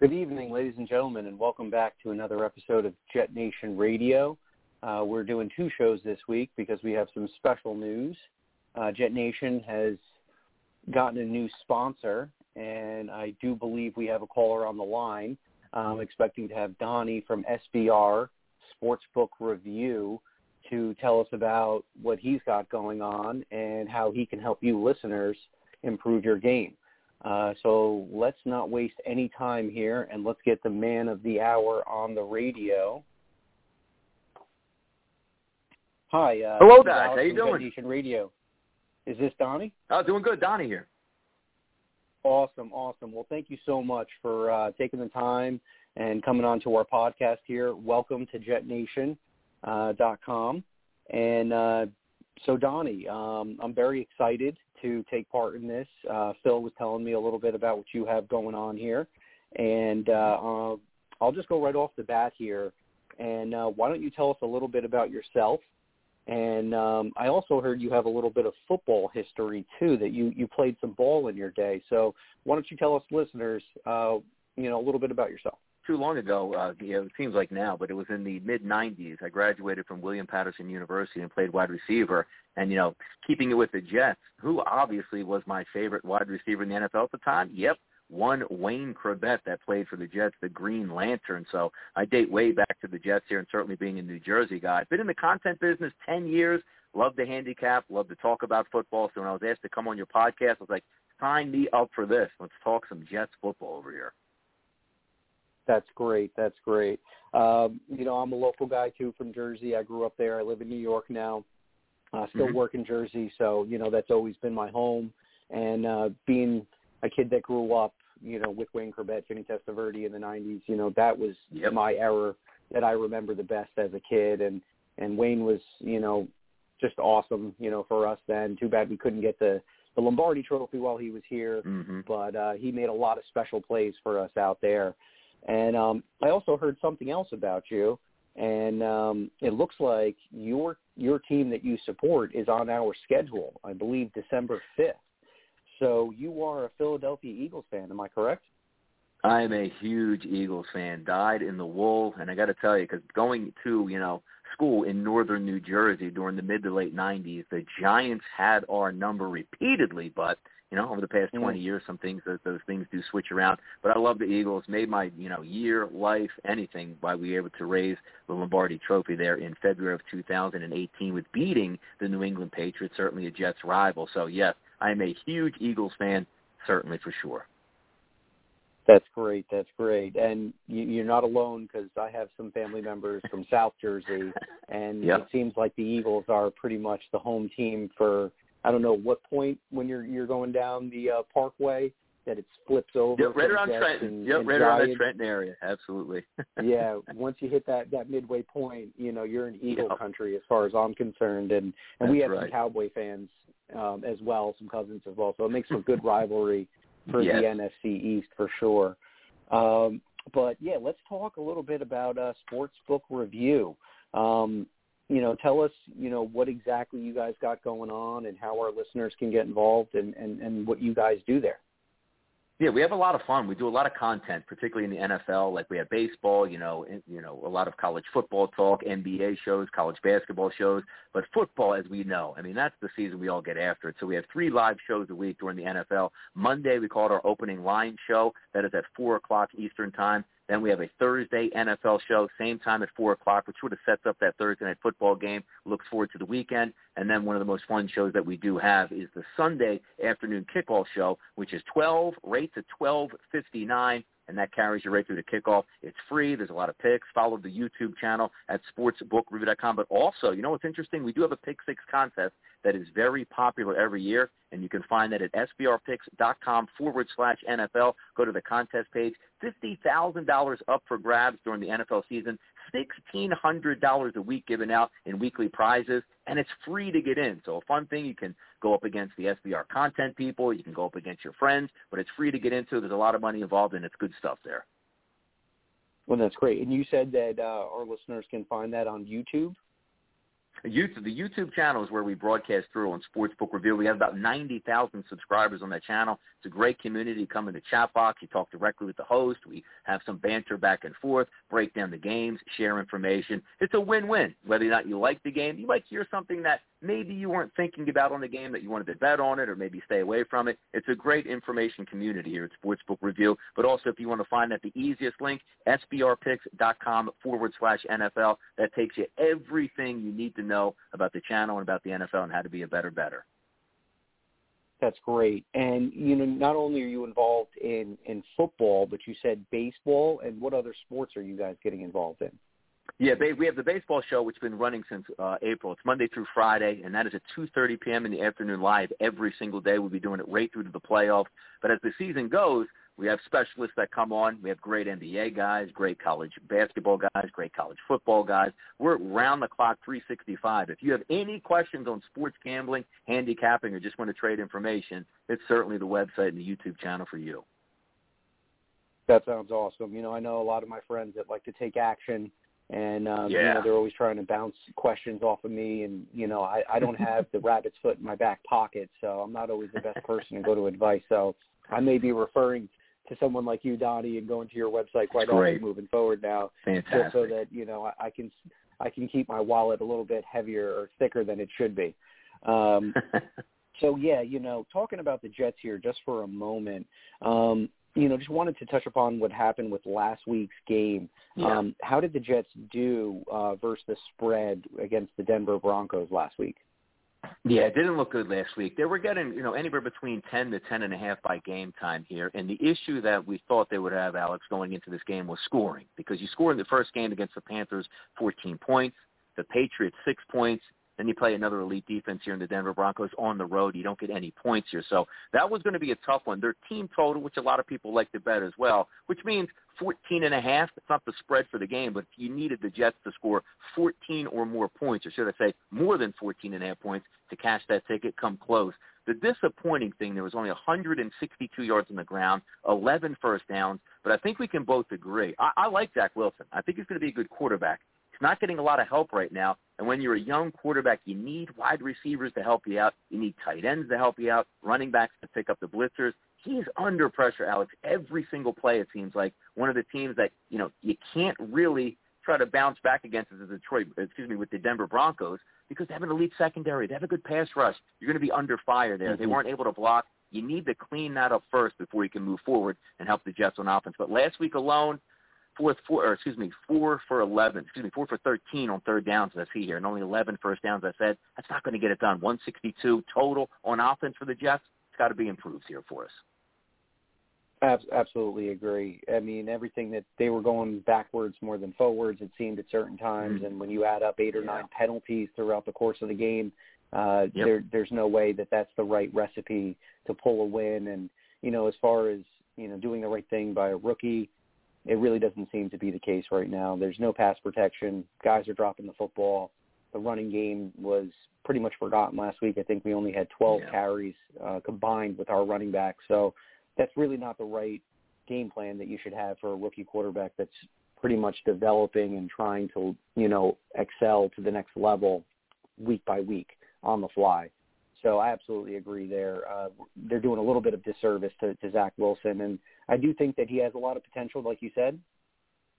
Good evening, ladies and gentlemen, and welcome back to another episode of Jet Nation Radio. We're doing two shows this week because we have some special news. Jet Nation has gotten a new sponsor, and I do believe we have a caller on the line. I'm expecting to have Donnie from SBR Sportsbook Review to tell us about what he's got going on and how he can help you listeners improve your game. So let's not waste any time here, and let's get the man of the hour on the radio. Hi. Hello, guys. How you doing? Nation Radio. Is this Donnie? Doing good. Donnie here. Awesome. Well, thank you so much for taking the time and coming on to our podcast here. Welcome to JetNation.com. So, Donnie, I'm very excited to take part in this. Phil was telling me a little bit about what you have going on here. And I'll just go right off the bat here. And why don't you tell us a little bit about yourself? And I also heard you have a little bit of football history, too, that you played some ball in your day. So why don't you tell us listeners, a little bit about yourself? Too long ago, it seems like now, but it was in the mid-'90s. I graduated from William Paterson University and played wide receiver. And, keeping it with the Jets, who obviously was my favorite wide receiver in the NFL at the time? Yep, one Wayne Chrebet that played for the Jets, the Green Lantern. So I date way back to the Jets here, and certainly being a New Jersey guy. Been in the content business 10 years, love the handicap, love to talk about football. So when I was asked to come on your podcast, I was like, sign me up for this. Let's talk some Jets football over here. That's great. I'm a local guy, too, from Jersey. I grew up there. I live in New York now. Still work in Jersey. So, that's always been my home. And being a kid that grew up, with Wayne Chrebet, Kenny Testaverde in the 90s, that was my era that I remember the best as a kid. And Wayne was, just awesome, for us then. Too bad we couldn't get the Lombardi Trophy while he was here. Mm-hmm. But he made a lot of special plays for us out there. And I also heard something else about you, and it looks like your team that you support is on our schedule, I believe December 5th. So you are a Philadelphia Eagles fan, am I correct? I am a huge Eagles fan, dyed in the wool, and I got to tell you, because going to, school in northern New Jersey during the mid to late 90s, the Giants had our number repeatedly, but over the past 20 years, some things, those things do switch around. But I love the Eagles. Made my, year, life, anything by we were able to raise the Lombardi Trophy there in February of 2018 with beating the New England Patriots, certainly a Jets rival. So, yes, I am a huge Eagles fan, certainly for sure. That's great. And you're not alone, because I have some family members from South Jersey, and it seems like the Eagles are pretty much the home team for – I don't know what point when you're going down the Parkway that it flips over. Yep, right around Trenton. Yep, right around the Trenton area. Absolutely. Yeah, once you hit that midway point, you're in Eagle country as far as I'm concerned, and we have some Cowboy fans as well, some cousins as well. So it makes for a good rivalry for the NFC East for sure. But yeah, let's talk a little bit about Sportsbook Review. Tell us, what exactly you guys got going on and how our listeners can get involved and what you guys do there. Yeah, we have a lot of fun. We do a lot of content, particularly in the NFL. Like we have baseball, a lot of college football talk, NBA shows, college basketball shows. But football, as we know, that's the season we all get after it. So we have 3 live shows a week during the NFL. Monday, we call it our opening line show. That is at 4 o'clock Eastern time. Then we have a Thursday NFL show, same time at 4 o'clock, which sort of sets up that Thursday night football game. Looks forward to the weekend. And then one of the most fun shows that we do have is the Sunday afternoon kickoff show, which is 12, right to 12:59. and that carries you right through to kickoff. It's free. There's a lot of picks. Follow the YouTube channel at sportsbookreview.com. But also, you know what's interesting? We do have a Pick 6 contest that is very popular every year, and you can find that at sbrpicks.com/NFL. Go to the contest page. $50,000 up for grabs during the NFL season. $1,600 a week given out in weekly prizes, and it's free to get in. So a fun thing, you can go up against the SBR content people. You can go up against your friends, but it's free to get into. There's a lot of money involved, and it's good stuff there. Well, that's great. And you said that our listeners can find that on YouTube? The YouTube channel is where we broadcast through on Sportsbook Review. We have about 90,000 subscribers on that channel. It's a great community. Come in the chat box. You talk directly with the host. We have some banter back and forth, break down the games, share information. It's a win-win. Whether or not you like the game, you might hear something that maybe you weren't thinking about on the game that you wanted to bet on it or maybe stay away from it. It's a great information community here at Sportsbook Review. But also, if you want to find that, the easiest link, sbrpicks.com/NFL. That takes you everything you need to know about the channel and about the NFL and how to be a better. That's great. And, you know, not only are you involved in football, but you said baseball. And what other sports are you guys getting involved in? Yeah, we have the baseball show, which has been running since April. It's Monday through Friday, and that is at 2:30 p.m. in the afternoon live every single day. We'll be doing it right through to the playoffs. But as the season goes, we have specialists that come on. We have great NBA guys, great college basketball guys, great college football guys. We're round the clock, 365. If you have any questions on sports gambling, handicapping, or just want to trade information, it's certainly the website and the YouTube channel for you. That sounds awesome. You know, I know a lot of my friends that like to take action, and you know, they're always trying to bounce questions off of me. And, you know, I don't have the rabbit's foot in my back pocket, so I'm not always the best person to go to advice. So I may be referring to someone like you, Donnie, and going to your website quite often moving forward now. Fantastic. Just so that, you know, I can keep my wallet a little bit heavier or thicker than it should be. So, yeah, you know, talking about the Jets here just for a moment, you know, just wanted to touch upon what happened with last week's game. Yeah. How did the Jets do versus the spread against the Denver Broncos last week? Yeah, it didn't look good last week. They were getting, you know, anywhere between 10 to 10 and a half by game time here. And the issue that we thought they would have, Alex, going into this game was scoring, because you scored in the first game against the Panthers 14 points, the Patriots 6 points. Then you play another elite defense here in the Denver Broncos on the road. You don't get any points here. So that was going to be a tough one. Their team total, which a lot of people like to bet as well, which means 14.5. It's not the spread for the game, but you needed the Jets to score 14 or more points, or should I say more than 14.5 points to cash that ticket, come close. The disappointing thing, there was only 162 yards on the ground, 11 first downs, but I think we can both agree. I like Zach Wilson. I think he's going to be a good quarterback. Not getting a lot of help right now, and when you're a young quarterback, you need wide receivers to help you out. You need tight ends to help you out, running backs to pick up the blitzers. He's under pressure, Alex, every single play, it seems like. One of the teams that, you know, you can't really try to bounce back against is with the Denver Broncos, because they have an elite secondary. They have a good pass rush. You're going to be under fire there. Mm-hmm. They weren't able to block. You need to clean that up first before you can move forward and help the Jets on offense. But last week alone, 4 for 13 on third downs, as I see here, and only 11 first downs, I said. That's not going to get it done. 162 total on offense for the Jets. It's got to be improved here for us. Absolutely agree. I mean, everything that they were going backwards more than forwards, it seemed at certain times, mm-hmm. and when you add up 8 or 9 penalties throughout the course of the game, there's no way that that's the right recipe to pull a win. And, you know, as far as, you know, doing the right thing by a rookie, it really doesn't seem to be the case right now. There's no pass protection. Guys are dropping the football. The running game was pretty much forgotten last week. I think we only had 12 carries combined with our running back. So that's really not the right game plan that you should have for a rookie quarterback that's pretty much developing and trying to, you know, excel to the next level week by week on the fly. So I absolutely agree there. They're doing a little bit of disservice to Zach Wilson, and I do think that he has a lot of potential, like you said.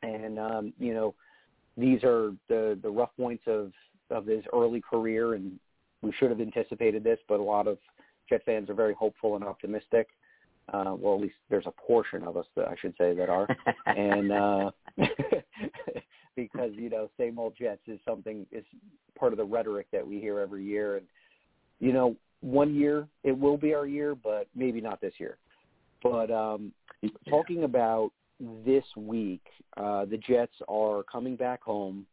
And, you know, these are the rough points of his early career, and we should have anticipated this, but a lot of Jet fans are very hopeful and optimistic. Well, at least there's a portion of us, that I should say, that are. And because, you know, same old Jets is part of the rhetoric that we hear every year. And, you know, one year it will be our year, but maybe not this year. But talking about this week, the Jets are coming back home.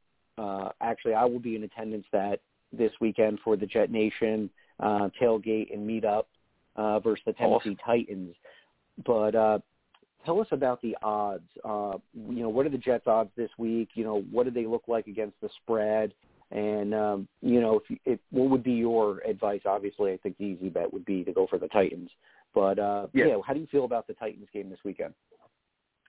Actually, I will be in attendance that this weekend for the Jet Nation tailgate and meetup versus the Tennessee Titans. But tell us about the odds. You know, what are the Jets' odds this week? You know, what do they look like against the spread? And, you know, what would be your advice? Obviously, I think the easy bet would be to go for the Titans. But, yeah, how do you feel about the Titans game this weekend?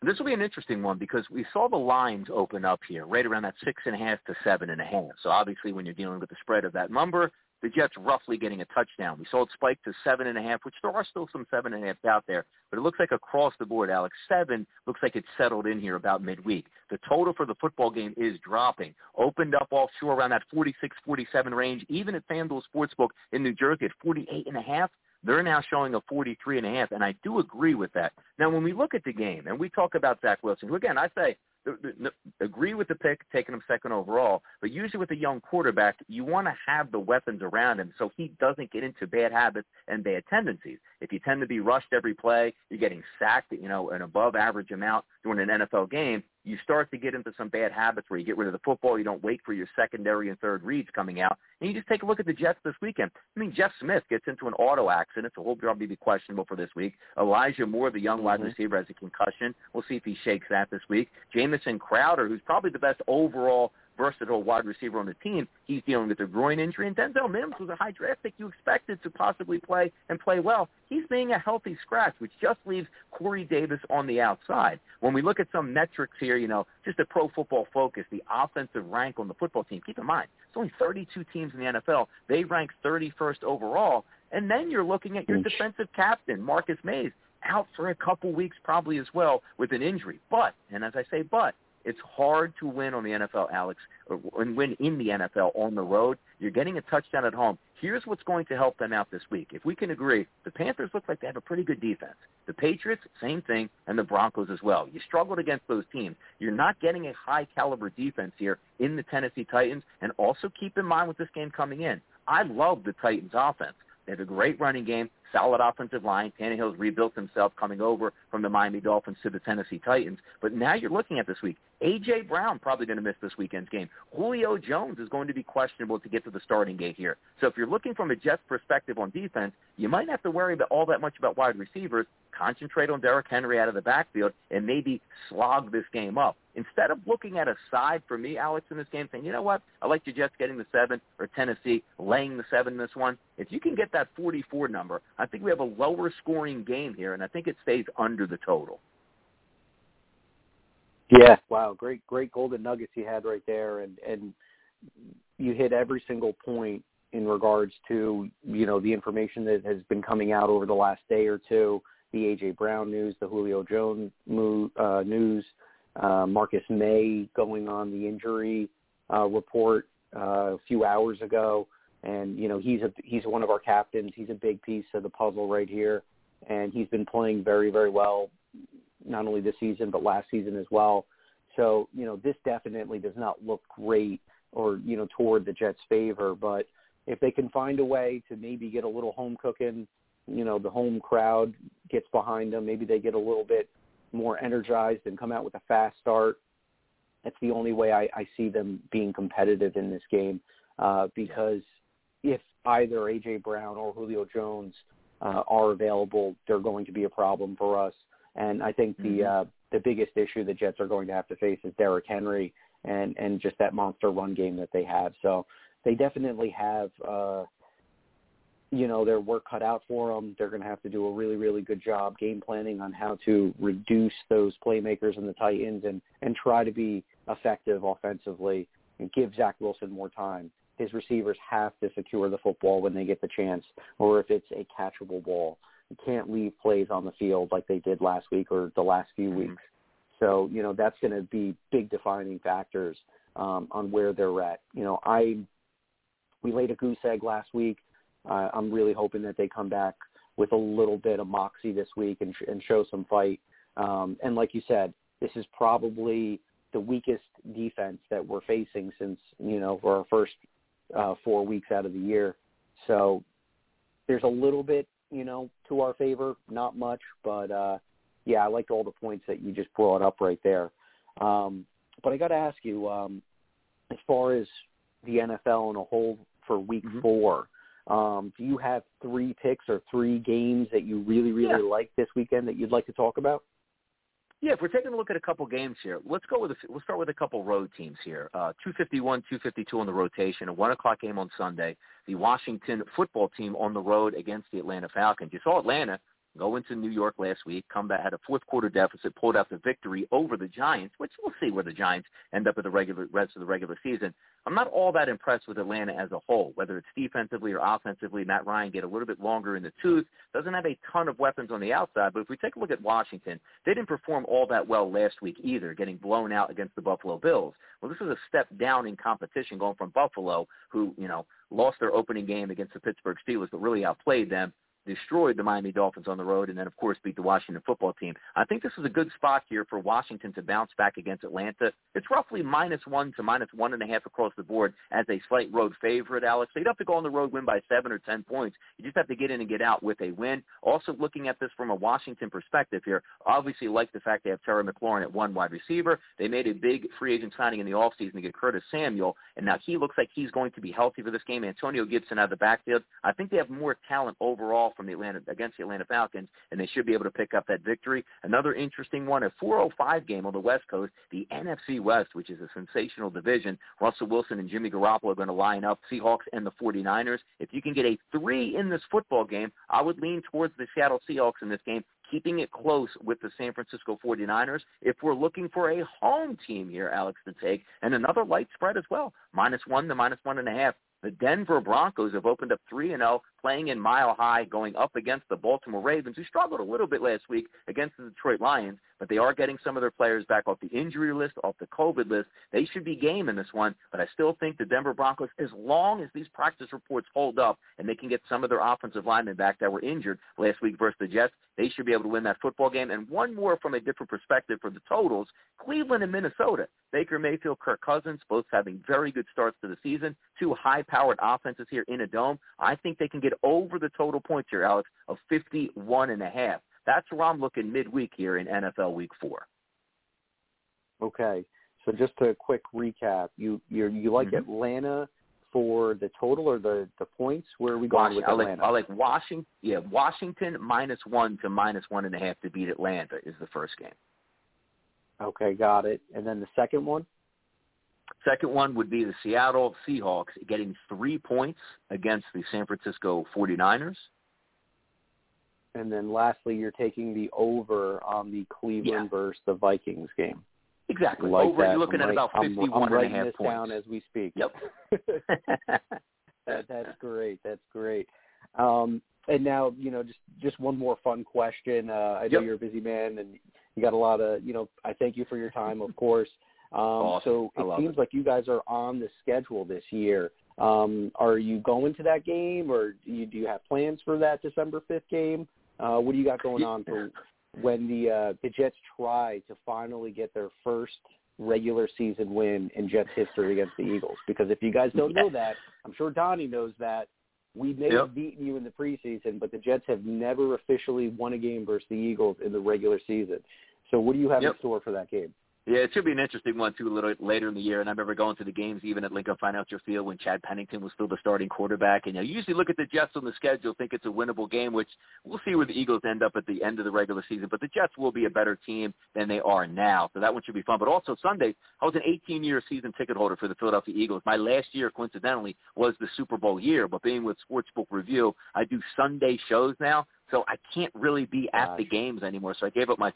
This will be an interesting one because we saw the lines open up here right around that 6.5 to 7.5. So, obviously, when you're dealing with the spread of that number, the Jets roughly getting a touchdown. We saw it spike to 7.5, which there are still some 7.5s out there. But it looks like across the board, Alex, 7 looks like it settled in here about midweek. The total for the football game is dropping. Opened up offshore around that 46, 47 range. Even at FanDuel Sportsbook in New Jersey at 48.5. They're now showing a 43.5, and I do agree with that. Now, when we look at the game and we talk about Zach Wilson, who, again, I say agree with the pick, taking him second overall, but usually with a young quarterback, you want to have the weapons around him so he doesn't get into bad habits and bad tendencies. If you tend to be rushed every play, you're getting sacked, you know, an above-average amount during an NFL game, you start to get into some bad habits where you get rid of the football, you don't wait for your secondary and third reads coming out, and you just take a look at the Jets this weekend. I mean, Jeff Smith gets into an auto accident, so he'll probably be questionable for this week. Elijah Moore, the young wide receiver, has a concussion. We'll see if he shakes that this week. Jamison Crowder, who's probably the best overall versatile wide receiver on the team, he's dealing with a groin injury. And Denzel Mims was a high draft pick you expected to possibly play and play well. He's being a healthy scratch, which just leaves Corey Davis on the outside. When we look at some metrics here, you know, just a Pro Football Focus, the offensive rank on the football team, keep in mind, it's only 32 teams in the NFL. They rank 31st overall. And then you're looking at your defensive captain, Marcus Mays, out for a couple weeks probably as well with an injury. But, and as I say but, it's hard to win on the NFL, Alex, and win in the NFL on the road. You're getting a touchdown at home. Here's what's going to help them out this week. If we can agree, the Panthers look like they have a pretty good defense. The Patriots, same thing, and the Broncos as well. You struggled against those teams. You're not getting a high-caliber defense here in the Tennessee Titans. And also keep in mind with this game coming in, I love the Titans' offense. They have a great running game, solid offensive line. Tannehill's rebuilt himself coming over from the Miami Dolphins to the Tennessee Titans. But now you're looking at this week. A.J. Brown probably going to miss this weekend's game. Julio Jones is going to be questionable to get to the starting gate here. So if you're looking from a Jets perspective on defense, you might not have to worry about all that much about wide receivers. Concentrate on Derrick Henry out of the backfield and maybe slog this game up. Instead of looking at a side for me, Alex, in this game, saying, you know what, I like the Jets getting the 7 or Tennessee laying the 7 in this one. If you can get that 44 number, I think we have a lower scoring game here, and I think it stays under the total. Yeah, wow, great golden nuggets you had right there, and you hit every single point in regards to, you know, the information that has been coming out over the last day or two, the A.J. Brown news, the Julio Jones news, Marcus May going on the injury report a few hours ago. And, you know, he's one of our captains. He's a big piece of the puzzle right here. And he's been playing very, very well, not only this season, but last season as well. So, you know, this definitely does not look great or, you know, toward the Jets' favor. But if they can find a way to maybe get a little home cooking, you know, the home crowd gets behind them, maybe they get a little bit more energized and come out with a fast start, that's the only way I see them being competitive in this game because if either A.J. Brown or Julio Jones are available, they're going to be a problem for us. And I think the biggest issue the Jets are going to have to face is Derrick Henry and just that monster run game that they have. So they definitely have, you know, their work cut out for them. They're going to have to do a really, really good job game planning on how to reduce those playmakers in the Titans and try to be effective offensively and give Zach Wilson more time. His receivers have to secure the football when they get the chance, or if it's a catchable ball. You can't leave plays on the field like they did last week or the last few weeks. So, you know, that's going to be big defining factors on where they're at. You know, we laid a goose egg last week. I'm really hoping that they come back with a little bit of moxie this week and show some fight. And like you said, this is probably the weakest defense that we're facing since, you know, for our first 4 weeks out of the year. So there's a little bit, you know, to our favor, not much, but yeah, I liked all the points that you just brought up right there. But I got to ask you, as far as the NFL in a whole for week mm-hmm. 4, do you have 3 picks or 3 games that you really like this weekend that you'd like to talk about? Yeah, if we're taking a look at a couple games here, let's start with a couple road teams here. 251, 252 on the rotation, a 1 o'clock game on Sunday. The Washington football team on the road against the Atlanta Falcons. You saw Atlanta go into New York last week, come back, had a fourth-quarter deficit, pulled out the victory over the Giants, which we'll see where the Giants end up at the rest of the regular season. I'm not all that impressed with Atlanta as a whole, whether it's defensively or offensively. Matt Ryan get a little bit longer in the tooth, doesn't have a ton of weapons on the outside, but if we take a look at Washington, they didn't perform all that well last week either, getting blown out against the Buffalo Bills. Well, this is a step down in competition going from Buffalo, who, lost their opening game against the Pittsburgh Steelers, but really outplayed them, destroyed the Miami Dolphins on the road, and then, of course, beat the Washington football team. I think this is a good spot here for Washington to bounce back against Atlanta. It's roughly -1 to -1.5 across the board as a slight road favorite, Alex. So you'd have to go on the road, win by 7 or 10 points. You just have to get in and get out with a win. Also, looking at this from a Washington perspective here, obviously like the fact they have Terry McLaurin at 1 wide receiver. They made a big free agent signing in the offseason to get Curtis Samuel, and now he looks like he's going to be healthy for this game. Antonio Gibson out of the backfield. I think they have more talent overall from the Atlanta against the Atlanta Falcons, and they should be able to pick up that victory. Another interesting one, a 4:05 game on the West Coast, the NFC West, which is a sensational division. Russell Wilson and Jimmy Garoppolo are going to line up, Seahawks and the 49ers. If you can get a 3 in this football game, I would lean towards the Seattle Seahawks in this game, keeping it close with the San Francisco 49ers if we're looking for a home team here, Alex, to take. And another light spread as well, -1 to -1.5. The Denver Broncos have opened up 3-0, playing in Mile High, going up against the Baltimore Ravens, who struggled a little bit last week against the Detroit Lions, but they are getting some of their players back off the injury list, off the COVID list. They should be game in this one, but I still think the Denver Broncos, as long as these practice reports hold up and they can get some of their offensive linemen back that were injured last week versus the Jets, they should be able to win that football game. And one more from a different perspective for the totals, Cleveland and Minnesota. Baker Mayfield, Kirk Cousins, both having very good starts to the season. 2 high-powered offenses here in a dome. I think they can get over the total points here, Alex, of 51.5. That's where I'm looking midweek here in NFL Week 4. Okay. So just a quick recap. You like mm-hmm. Atlanta for the total or the points? Where are we going with Atlanta? I like Washington. Yeah, Washington -1 to -1.5 to beat Atlanta is the first game. Okay, got it. And then the second one? Second one would be the Seattle Seahawks getting 3 points against the San Francisco 49ers. And then lastly, you're taking the over on the Cleveland versus the Vikings game. Exactly. Like over, that. You're looking at about 51.5 points. I'm writing this down as we speak. Yep. That's great. That's great. And now, just one more fun question. I know you're a busy man, and you got a lot of, I thank you for your time, of course. Awesome. So it seems like you guys are on the schedule this year. Are you going to that game, or do you have plans for that December 5th game? What do you got going on for when the Jets try to finally get their first regular season win in Jets history against the Eagles? Because if you guys don't know that, I'm sure Donnie knows that. We may have beaten you in the preseason, but the Jets have never officially won a game versus the Eagles in the regular season. So what do you have in store for that game? Yeah, it should be an interesting one, too, a little later in the year. And I remember going to the games even at Lincoln Financial Field when Chad Pennington was still the starting quarterback. And you usually look at the Jets on the schedule, think it's a winnable game, which we'll see where the Eagles end up at the end of the regular season. But the Jets will be a better team than they are now. So that one should be fun. But also Sunday, I was an 18-year season ticket holder for the Philadelphia Eagles. My last year, coincidentally, was the Super Bowl year. But being with Sportsbook Review, I do Sunday shows now. So I can't really be at the games anymore. So I gave up my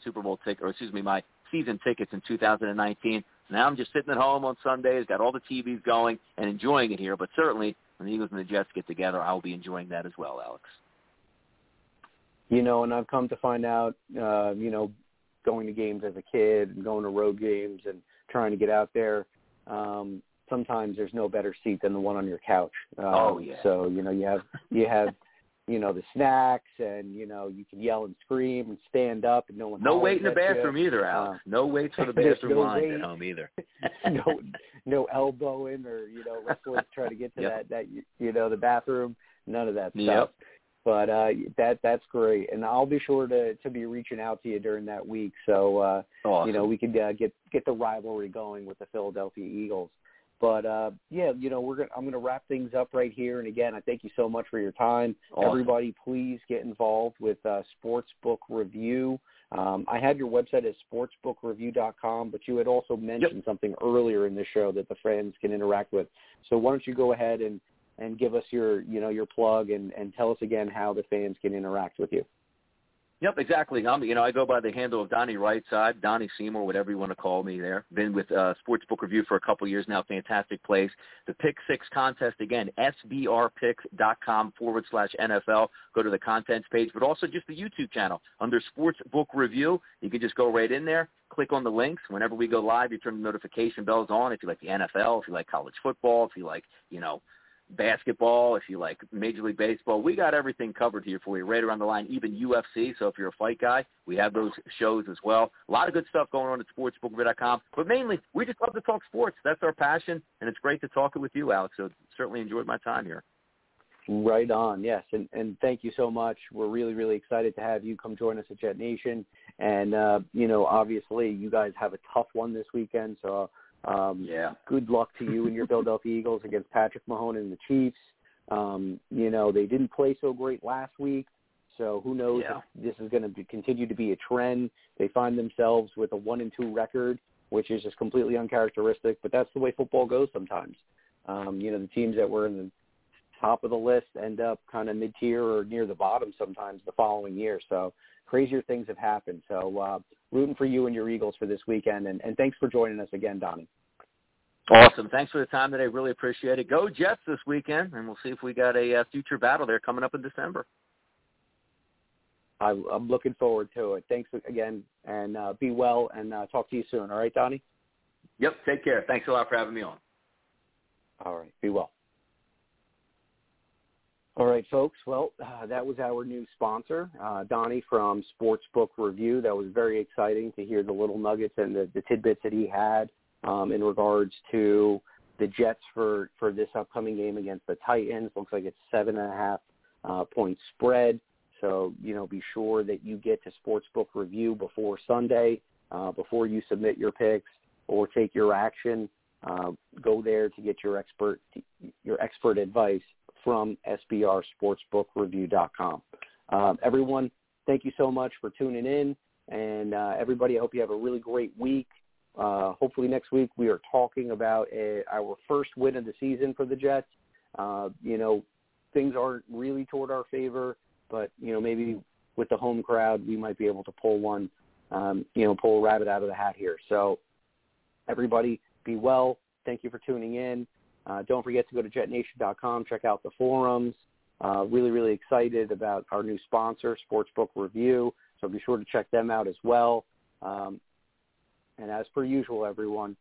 my season tickets in 2019. Now I'm just sitting at home on Sundays, got all the TVs going and enjoying it here. But certainly when the Eagles and the Jets get together, I'll be enjoying that as well, Alex. And I've come to find out, going to games as a kid and going to road games and trying to get out there, sometimes there's no better seat than the one on your couch. So, you have the snacks, and, you can yell and scream and stand up. And no wait in the bathroom either, Alex. No wait for the bathroom line at home either. no elbowing or, wrestlers try to get to that the bathroom. None of that stuff. But that's great, and I'll be sure to be reaching out to you during that week, so awesome. You know, we could get the rivalry going with the Philadelphia Eagles. But yeah, you know, I'm going to wrap things up right here. And again, I thank you so much for your time. Awesome. Everybody, please get involved with Sportsbook Review. I had your website as sportsbookreview.com, but you had also mentioned something earlier in the show that the fans can interact with. So why don't you go ahead and give us your plug and tell us again how the fans can interact with you. Yep, exactly. I go by the handle of Donnie Rightside, Donnie Seymour, whatever you want to call me there. Been with Sportsbook Review for a couple years now. Fantastic place. The Pick 6 contest, again, sbrpicks.com/NFL. Go to the contents page, but also just the YouTube channel. Under Sportsbook Review, you can just go right in there, click on the links. Whenever we go live, you turn the notification bells on if you like the NFL, if you like college football, if you like, basketball, if you like Major League Baseball. We got everything covered here for you right around the line, even UFC. So if you're a fight guy, we have those shows as well. A lot of good stuff going on at sportsbook.com, but mainly we just love to talk sports. That's our passion, and it's great to talk it with you, Alex. So certainly enjoyed my time here. Right on. Yes, and thank you so much. We're really, really excited to have you come join us at Jet Nation. And, obviously you guys have a tough one this weekend, so good luck to you and your Philadelphia Eagles against Patrick Mahomes and the Chiefs. They didn't play so great last week, so who knows if this is going to continue to be a trend. They find themselves with a 1-2 record, which is just completely uncharacteristic, but that's the way football goes sometimes. The teams that were in the top of the list end up kind of mid-tier or near the bottom sometimes the following year, so crazier things have happened. So rooting for you and your Eagles for this weekend, and thanks for joining us again, Donnie. Awesome. Thanks for the time today. Really appreciate it. Go Jets this weekend, and we'll see if we got a future battle there coming up in December. I'm looking forward to it. Thanks again, and be well, and talk to you soon. All right, Donnie? Yep, take care. Thanks a lot for having me on. All right, be well. All right, folks. Well, that was our new sponsor, Donnie from Sportsbook Review. That was very exciting to hear the little nuggets and the tidbits that he had in regards to the Jets for this upcoming game against the Titans. Looks like it's 7.5 point spread. So, be sure that you get to Sportsbook Review before Sunday, before you submit your picks or take your action. Go there to get your expert advice from sbrsportsbookreview.com. Everyone, thank you so much for tuning in. And everybody, I hope you have a really great week. Hopefully next week we are talking about our first win of the season for the Jets. Things aren't really toward our favor, but, maybe with the home crowd we might be able to pull one, pull a rabbit out of the hat here. So everybody, be well. Thank you for tuning in. Don't forget to go to JetNation.com, check out the forums. Really, really excited about our new sponsor, Sportsbook Review, so be sure to check them out as well. And as per usual, everyone,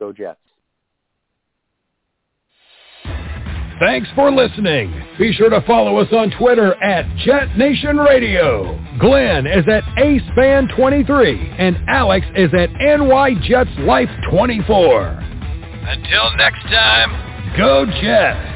go Jets. Thanks for listening. Be sure to follow us on Twitter at JetNationRadio. Glenn is at AceFan23, and Alex is at NYJetsLife24. Until next time, go Jets!